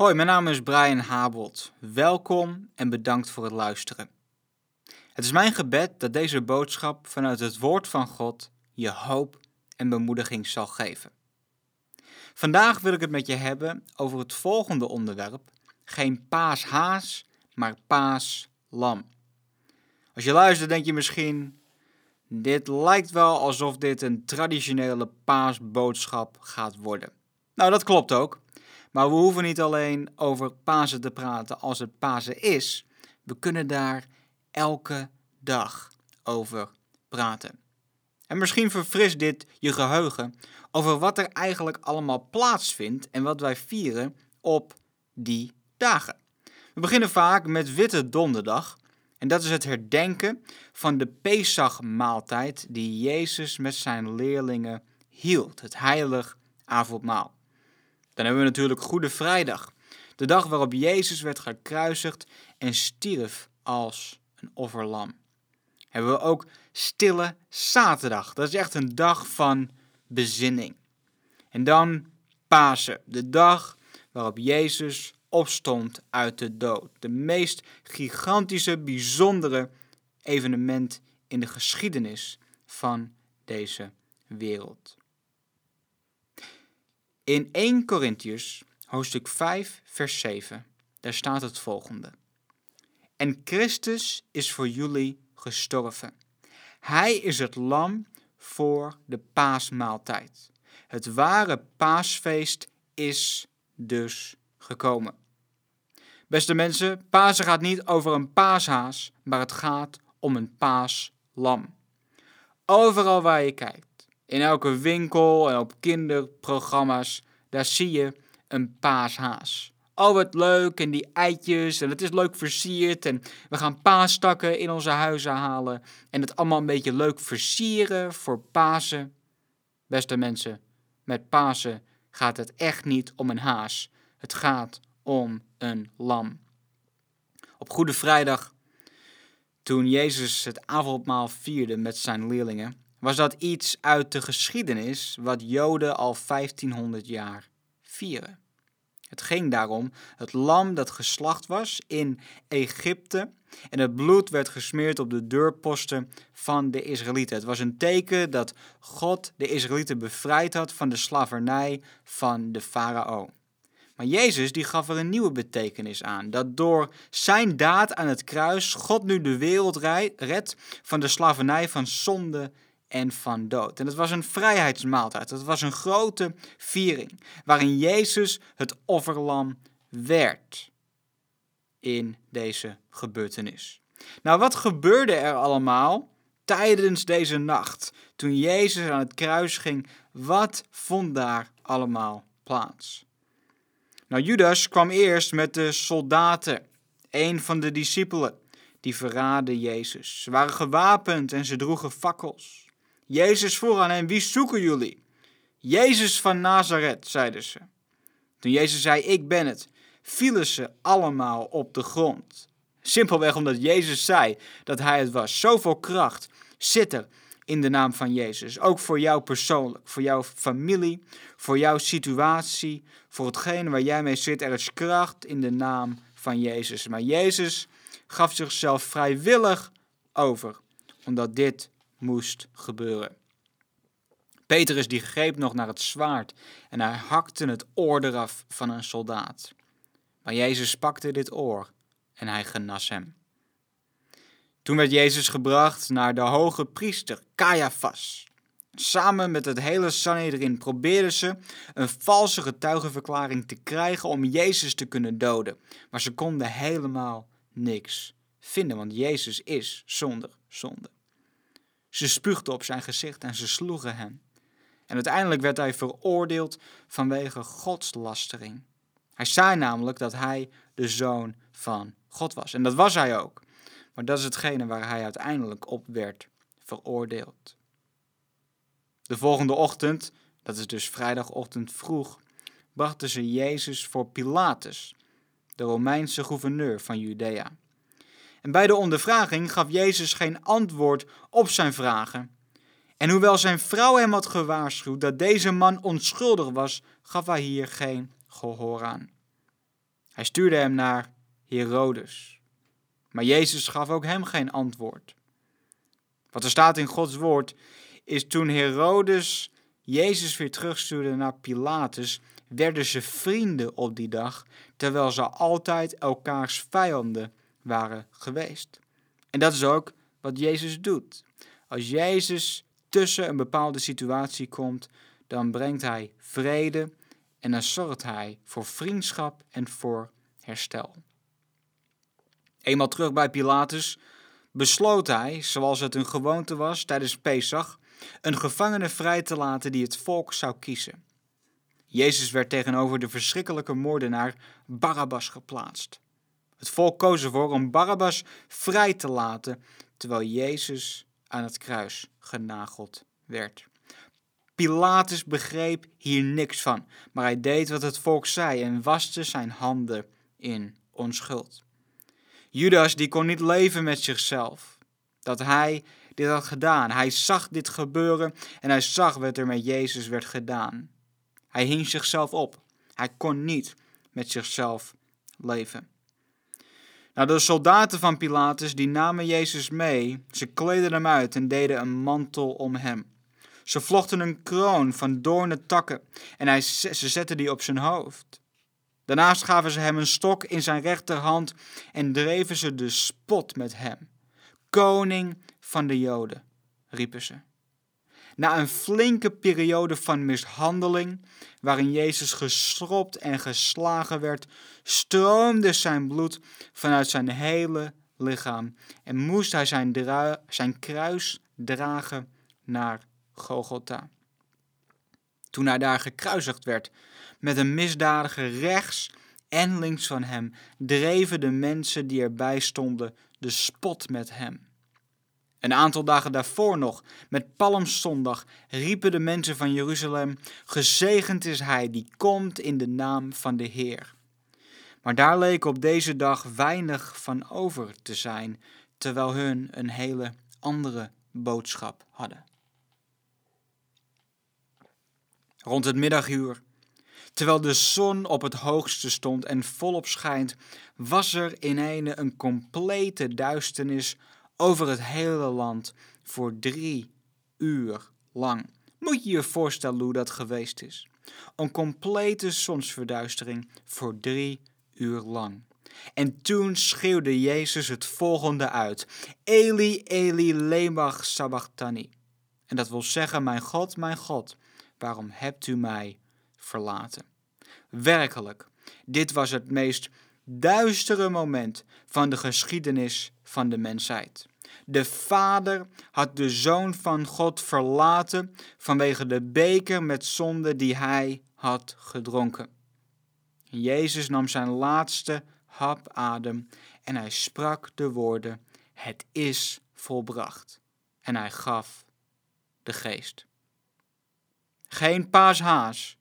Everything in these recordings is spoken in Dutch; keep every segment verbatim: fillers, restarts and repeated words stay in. Hoi, mijn naam is Brian Habold. Welkom en bedankt voor het luisteren. Het is mijn gebed dat deze boodschap vanuit het woord van God je hoop en bemoediging zal geven. Vandaag wil ik het met je hebben over het volgende onderwerp. Geen paashaas, maar paaslam. Als je luistert denk je misschien, dit lijkt wel alsof dit een traditionele paasboodschap gaat worden. Nou, dat klopt ook. Maar we hoeven niet alleen over Pasen te praten als het Pasen is. We kunnen daar elke dag over praten. En misschien verfrist dit je geheugen over wat er eigenlijk allemaal plaatsvindt en wat wij vieren op die dagen. We beginnen vaak met Witte Donderdag. En dat is het herdenken van de Pesachmaaltijd die Jezus met zijn leerlingen hield. Het heilig avondmaal. Dan hebben we natuurlijk Goede Vrijdag, de dag waarop Jezus werd gekruisigd en stierf als een offerlam. Hebben we ook Stille Zaterdag, dat is echt een dag van bezinning. En dan Pasen, de dag waarop Jezus opstond uit de dood. De meest gigantische, bijzondere evenement in de geschiedenis van deze wereld. In Eerste Korintiërs, hoofdstuk vijf, vers zeven, daar staat het volgende. En Christus is voor jullie gestorven. Hij is het lam voor de paasmaaltijd. Het ware paasfeest is dus gekomen. Beste mensen, Pasen gaat niet over een paashaas, maar het gaat om een paaslam. Overal waar je kijkt. In elke winkel en op kinderprogramma's, daar zie je een paashaas. Oh, wat leuk, en die eitjes, en het is leuk versierd, en we gaan paastakken in onze huizen halen, en het allemaal een beetje leuk versieren voor Pasen. Beste mensen, met Pasen gaat het echt niet om een haas. Het gaat om een lam. Op Goede Vrijdag, toen Jezus het avondmaal vierde met zijn leerlingen, was dat iets uit de geschiedenis wat Joden al vijftienhonderd jaar vieren. Het ging daarom het lam dat geslacht was in Egypte en het bloed werd gesmeerd op de deurposten van de Israëlieten. Het was een teken dat God de Israëlieten bevrijd had van de slavernij van de farao. Maar Jezus die gaf er een nieuwe betekenis aan. Dat door zijn daad aan het kruis God nu de wereld redt van de slavernij van zonde en van dood. En het was een vrijheidsmaaltijd. Het was een grote viering waarin Jezus het offerlam werd in deze gebeurtenis. Nou, wat gebeurde er allemaal tijdens deze nacht toen Jezus aan het kruis ging? Wat vond daar allemaal plaats? Nou, Judas kwam eerst met de soldaten, een van de discipelen, die verraadden Jezus. Ze waren gewapend en ze droegen fakkels. Jezus vroeg aan hen, wie zoeken jullie? Jezus van Nazareth, zeiden ze. Toen Jezus zei, ik ben het, vielen ze allemaal op de grond. Simpelweg omdat Jezus zei dat hij het was. Zoveel kracht zit er in de naam van Jezus. Ook voor jou persoonlijk, voor jouw familie, voor jouw situatie, voor hetgeen waar jij mee zit. Er is kracht in de naam van Jezus. Maar Jezus gaf zichzelf vrijwillig over, omdat dit moest gebeuren. Petrus die greep nog naar het zwaard en hij hakte het oor eraf van een soldaat. Maar Jezus pakte dit oor en hij genas hem. Toen werd Jezus gebracht naar de hoge priester Caiaphas. Samen met het hele Sanhedrin probeerden ze een valse getuigenverklaring te krijgen om Jezus te kunnen doden. Maar ze konden helemaal niks vinden, want Jezus is zonder zonde. Ze spuugden op zijn gezicht en ze sloegen hem. En uiteindelijk werd hij veroordeeld vanwege godslastering. Hij zei namelijk dat hij de zoon van God was. En dat was hij ook. Maar dat is hetgene waar hij uiteindelijk op werd veroordeeld. De volgende ochtend, dat is dus vrijdagochtend vroeg, brachten ze Jezus voor Pilatus, de Romeinse gouverneur van Judea. En bij de ondervraging gaf Jezus geen antwoord op zijn vragen. En hoewel zijn vrouw hem had gewaarschuwd dat deze man onschuldig was, gaf hij hier geen gehoor aan. Hij stuurde hem naar Herodes. Maar Jezus gaf ook hem geen antwoord. Wat er staat in Gods woord is: toen Herodes Jezus weer terugstuurde naar Pilatus, werden ze vrienden op die dag, terwijl ze altijd elkaars vijanden waren geweest. En dat is ook wat Jezus doet. Als Jezus tussen een bepaalde situatie komt, dan brengt hij vrede en dan zorgt hij voor vriendschap en voor herstel. Eenmaal terug bij Pilatus besloot hij, zoals het een gewoonte was tijdens Pesach, een gevangene vrij te laten die het volk zou kiezen. Jezus werd tegenover de verschrikkelijke moordenaar Barabbas geplaatst. Het volk koos ervoor om Barabbas vrij te laten, terwijl Jezus aan het kruis genageld werd. Pilatus begreep hier niks van, maar hij deed wat het volk zei en waste zijn handen in onschuld. Judas die kon niet leven met zichzelf dat hij dit had gedaan. Hij zag dit gebeuren en hij zag wat er met Jezus werd gedaan. Hij hing zichzelf op. Hij kon niet met zichzelf leven. Nou, de soldaten van Pilatus die namen Jezus mee. Ze kleden hem uit en deden een mantel om hem. Ze vlochten een kroon van doornen takken en hij, ze zetten die op zijn hoofd. Daarnaast gaven ze hem een stok in zijn rechterhand en dreven ze de spot met hem. Koning van de Joden, riepen ze. Na een flinke periode van mishandeling, waarin Jezus geschropt en geslagen werd, stroomde zijn bloed vanuit zijn hele lichaam en moest hij zijn, drui, zijn kruis dragen naar Golgotha. Toen hij daar gekruisigd werd, met een misdadiger rechts en links van hem, dreven de mensen die erbij stonden de spot met hem. Een aantal dagen daarvoor nog, met Palmzondag, riepen de mensen van Jeruzalem: gezegend is hij die komt in de naam van de Heer. Maar daar leek op deze dag weinig van over te zijn, terwijl hun een hele andere boodschap hadden. Rond het middaguur, terwijl de zon op het hoogste stond en volop schijnt, was er in ene een complete duisternis over het hele land voor drie uur lang. Moet je je voorstellen hoe dat geweest is. Een complete zonsverduistering voor drie uur lang. En toen schreeuwde Jezus het volgende uit: Eli, Eli, lemach sabachtani. En dat wil zeggen: mijn God, mijn God, waarom hebt u mij verlaten? Werkelijk, dit was het meest duistere moment van de geschiedenis van de mensheid. De Vader had de Zoon van God verlaten vanwege de beker met zonde die hij had gedronken. Jezus nam zijn laatste hap adem en hij sprak de woorden: het is volbracht. En hij gaf de geest. Geen paashaas,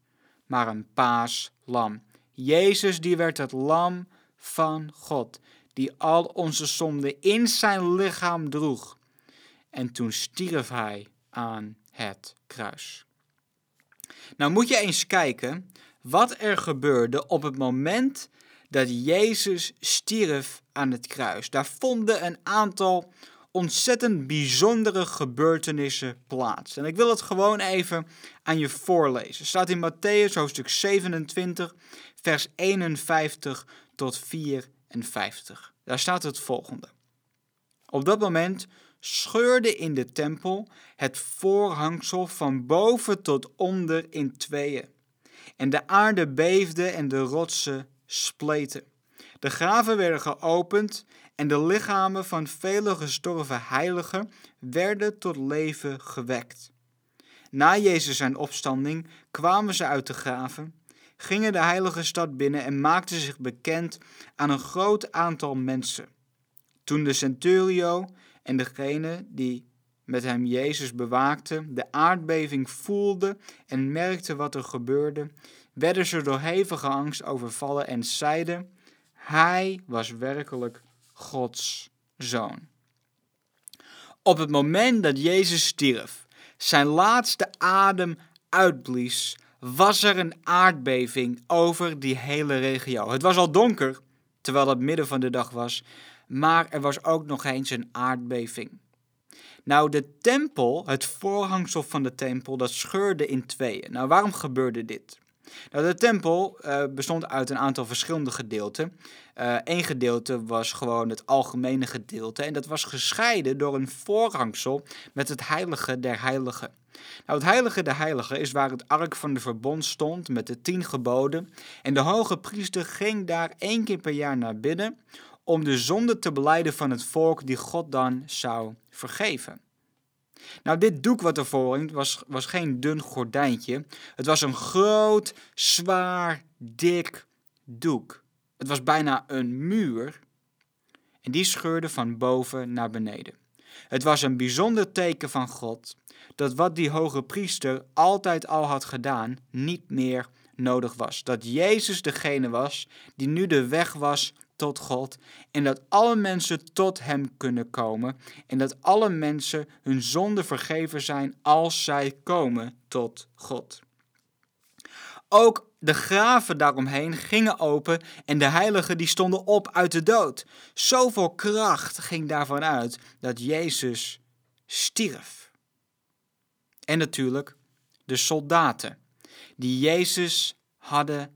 maar een paaslam. Jezus die werd het lam van God, die al onze zonden in zijn lichaam droeg. En toen stierf hij aan het kruis. Nou moet je eens kijken wat er gebeurde op het moment dat Jezus stierf aan het kruis. Daar vonden een aantal ontzettend bijzondere gebeurtenissen plaats. En ik wil het gewoon even aan je voorlezen. Het staat in Mattheüs hoofdstuk zevenentwintig, vers eenenvijftig tot vierenvijftig. Daar staat het volgende. Op dat moment scheurde in de tempel het voorhangsel van boven tot onder in tweeën. En de aarde beefde en de rotsen spleten. De graven werden geopend en de lichamen van vele gestorven heiligen werden tot leven gewekt. Na Jezus zijn opstanding kwamen ze uit de graven, gingen de heilige stad binnen en maakten zich bekend aan een groot aantal mensen. Toen de centurio en degene die met hem Jezus bewaakten de aardbeving voelden en merkten wat er gebeurde, werden ze door hevige angst overvallen en zeiden: hij was werkelijk Gods Zoon. Op het moment dat Jezus stierf, zijn laatste adem uitblies, was er een aardbeving over die hele regio. Het was al donker, terwijl het midden van de dag was, maar er was ook nog eens een aardbeving. Nou, de tempel, het voorhangsel van de tempel, dat scheurde in tweeën. Nou, waarom gebeurde dit? Nou, de tempel uh, bestond uit een aantal verschillende gedeelten. Eén uh, gedeelte was gewoon het algemene gedeelte en dat was gescheiden door een voorhangsel met het heilige der heiligen. Nou, het heilige der heiligen is waar het ark van de verbond stond met de tien geboden en de hoge priester ging daar één keer per jaar naar binnen om de zonde te belijden van het volk die God dan zou vergeven. Nou, dit doek wat ervoor hing was, was geen dun gordijntje. Het was een groot, zwaar, dik doek. Het was bijna een muur en die scheurde van boven naar beneden. Het was een bijzonder teken van God dat wat die hoge priester altijd al had gedaan niet meer nodig was. Dat Jezus degene was die nu de weg was tot God en dat alle mensen tot hem kunnen komen en dat alle mensen hun zonde vergeven zijn als zij komen tot God. Ook de graven daaromheen gingen open en de heiligen die stonden op uit de dood. Zoveel kracht ging daarvan uit dat Jezus stierf. En natuurlijk de soldaten die Jezus hadden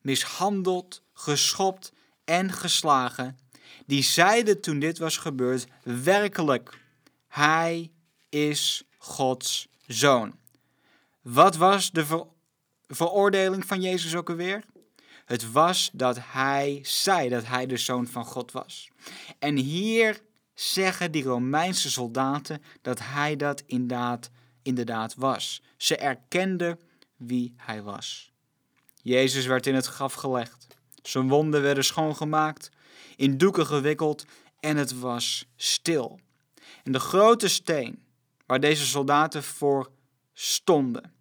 mishandeld, geschopt en geslagen, die zeiden toen dit was gebeurd, werkelijk, hij is Gods zoon. Wat was de ver- veroordeling van Jezus ook alweer? Het was dat hij zei dat hij de zoon van God was. En hier zeggen die Romeinse soldaten dat hij dat inderdaad, inderdaad was. Ze erkenden wie hij was. Jezus werd in het graf gelegd. Zijn wonden werden schoongemaakt, in doeken gewikkeld en het was stil. En de grote steen waar deze soldaten voor stonden,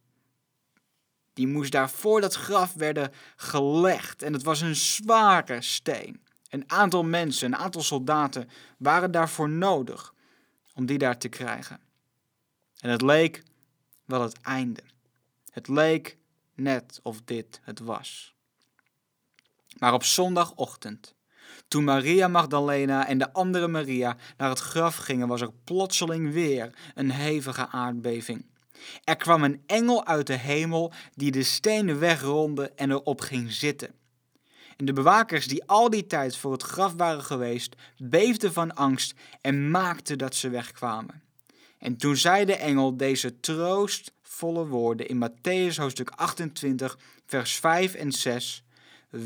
die moest daar voor dat graf werden gelegd. En het was een zware steen. Een aantal mensen, een aantal soldaten waren daarvoor nodig om die daar te krijgen. En het leek wel het einde. Het leek net of dit het was. Maar op zondagochtend, toen Maria Magdalena en de andere Maria naar het graf gingen, was er plotseling weer een hevige aardbeving. Er kwam een engel uit de hemel die de stenen wegronde en erop ging zitten. En de bewakers die al die tijd voor het graf waren geweest, beefden van angst en maakten dat ze wegkwamen. En toen zei de engel deze troostvolle woorden in Mattheüs hoofdstuk achtentwintig, vers vijf en zes...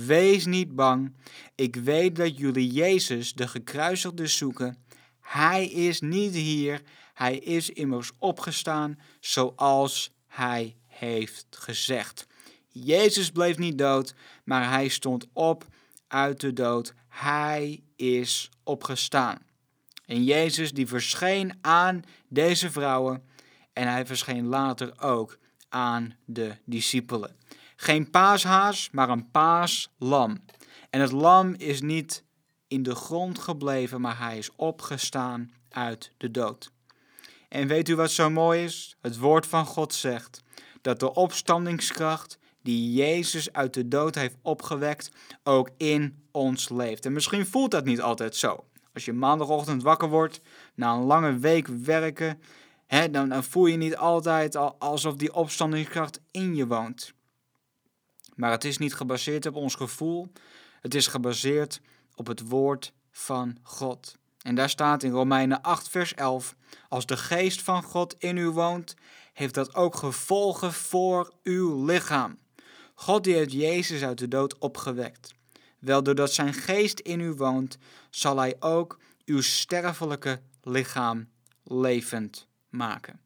Wees niet bang, ik weet dat jullie Jezus, de gekruisigde, zoeken. Hij is niet hier, hij is immers opgestaan zoals hij heeft gezegd. Jezus bleef niet dood, maar hij stond op uit de dood. Hij is opgestaan. En Jezus die verscheen aan deze vrouwen en hij verscheen later ook aan de discipelen. Geen paashaas, maar een paaslam. En het lam is niet in de grond gebleven, maar hij is opgestaan uit de dood. En weet u wat zo mooi is? Het woord van God zegt dat de opstandingskracht die Jezus uit de dood heeft opgewekt, ook in ons leeft. En misschien voelt dat niet altijd zo. Als je maandagochtend wakker wordt, na een lange week werken, hè, dan, dan voel je niet altijd alsof die opstandingskracht in je woont. Maar het is niet gebaseerd op ons gevoel, het is gebaseerd op het woord van God. En daar staat in Romeinen acht vers elf, als de geest van God in u woont, heeft dat ook gevolgen voor uw lichaam. God die heeft Jezus uit de dood opgewekt. Wel, doordat zijn geest in u woont, zal hij ook uw sterfelijke lichaam levend maken.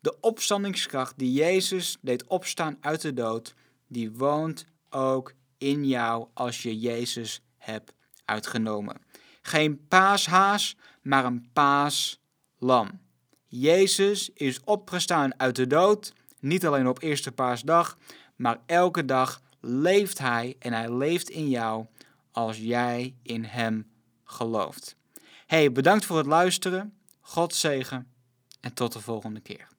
De opstandingskracht die Jezus deed opstaan uit de dood, die woont ook in jou als je Jezus hebt uitgenomen. Geen paashaas, maar een paaslam. Jezus is opgestaan uit de dood, niet alleen op Eerste Paasdag, maar elke dag leeft hij en hij leeft in jou als jij in hem gelooft. Hey, bedankt voor het luisteren, God zegen en tot de volgende keer.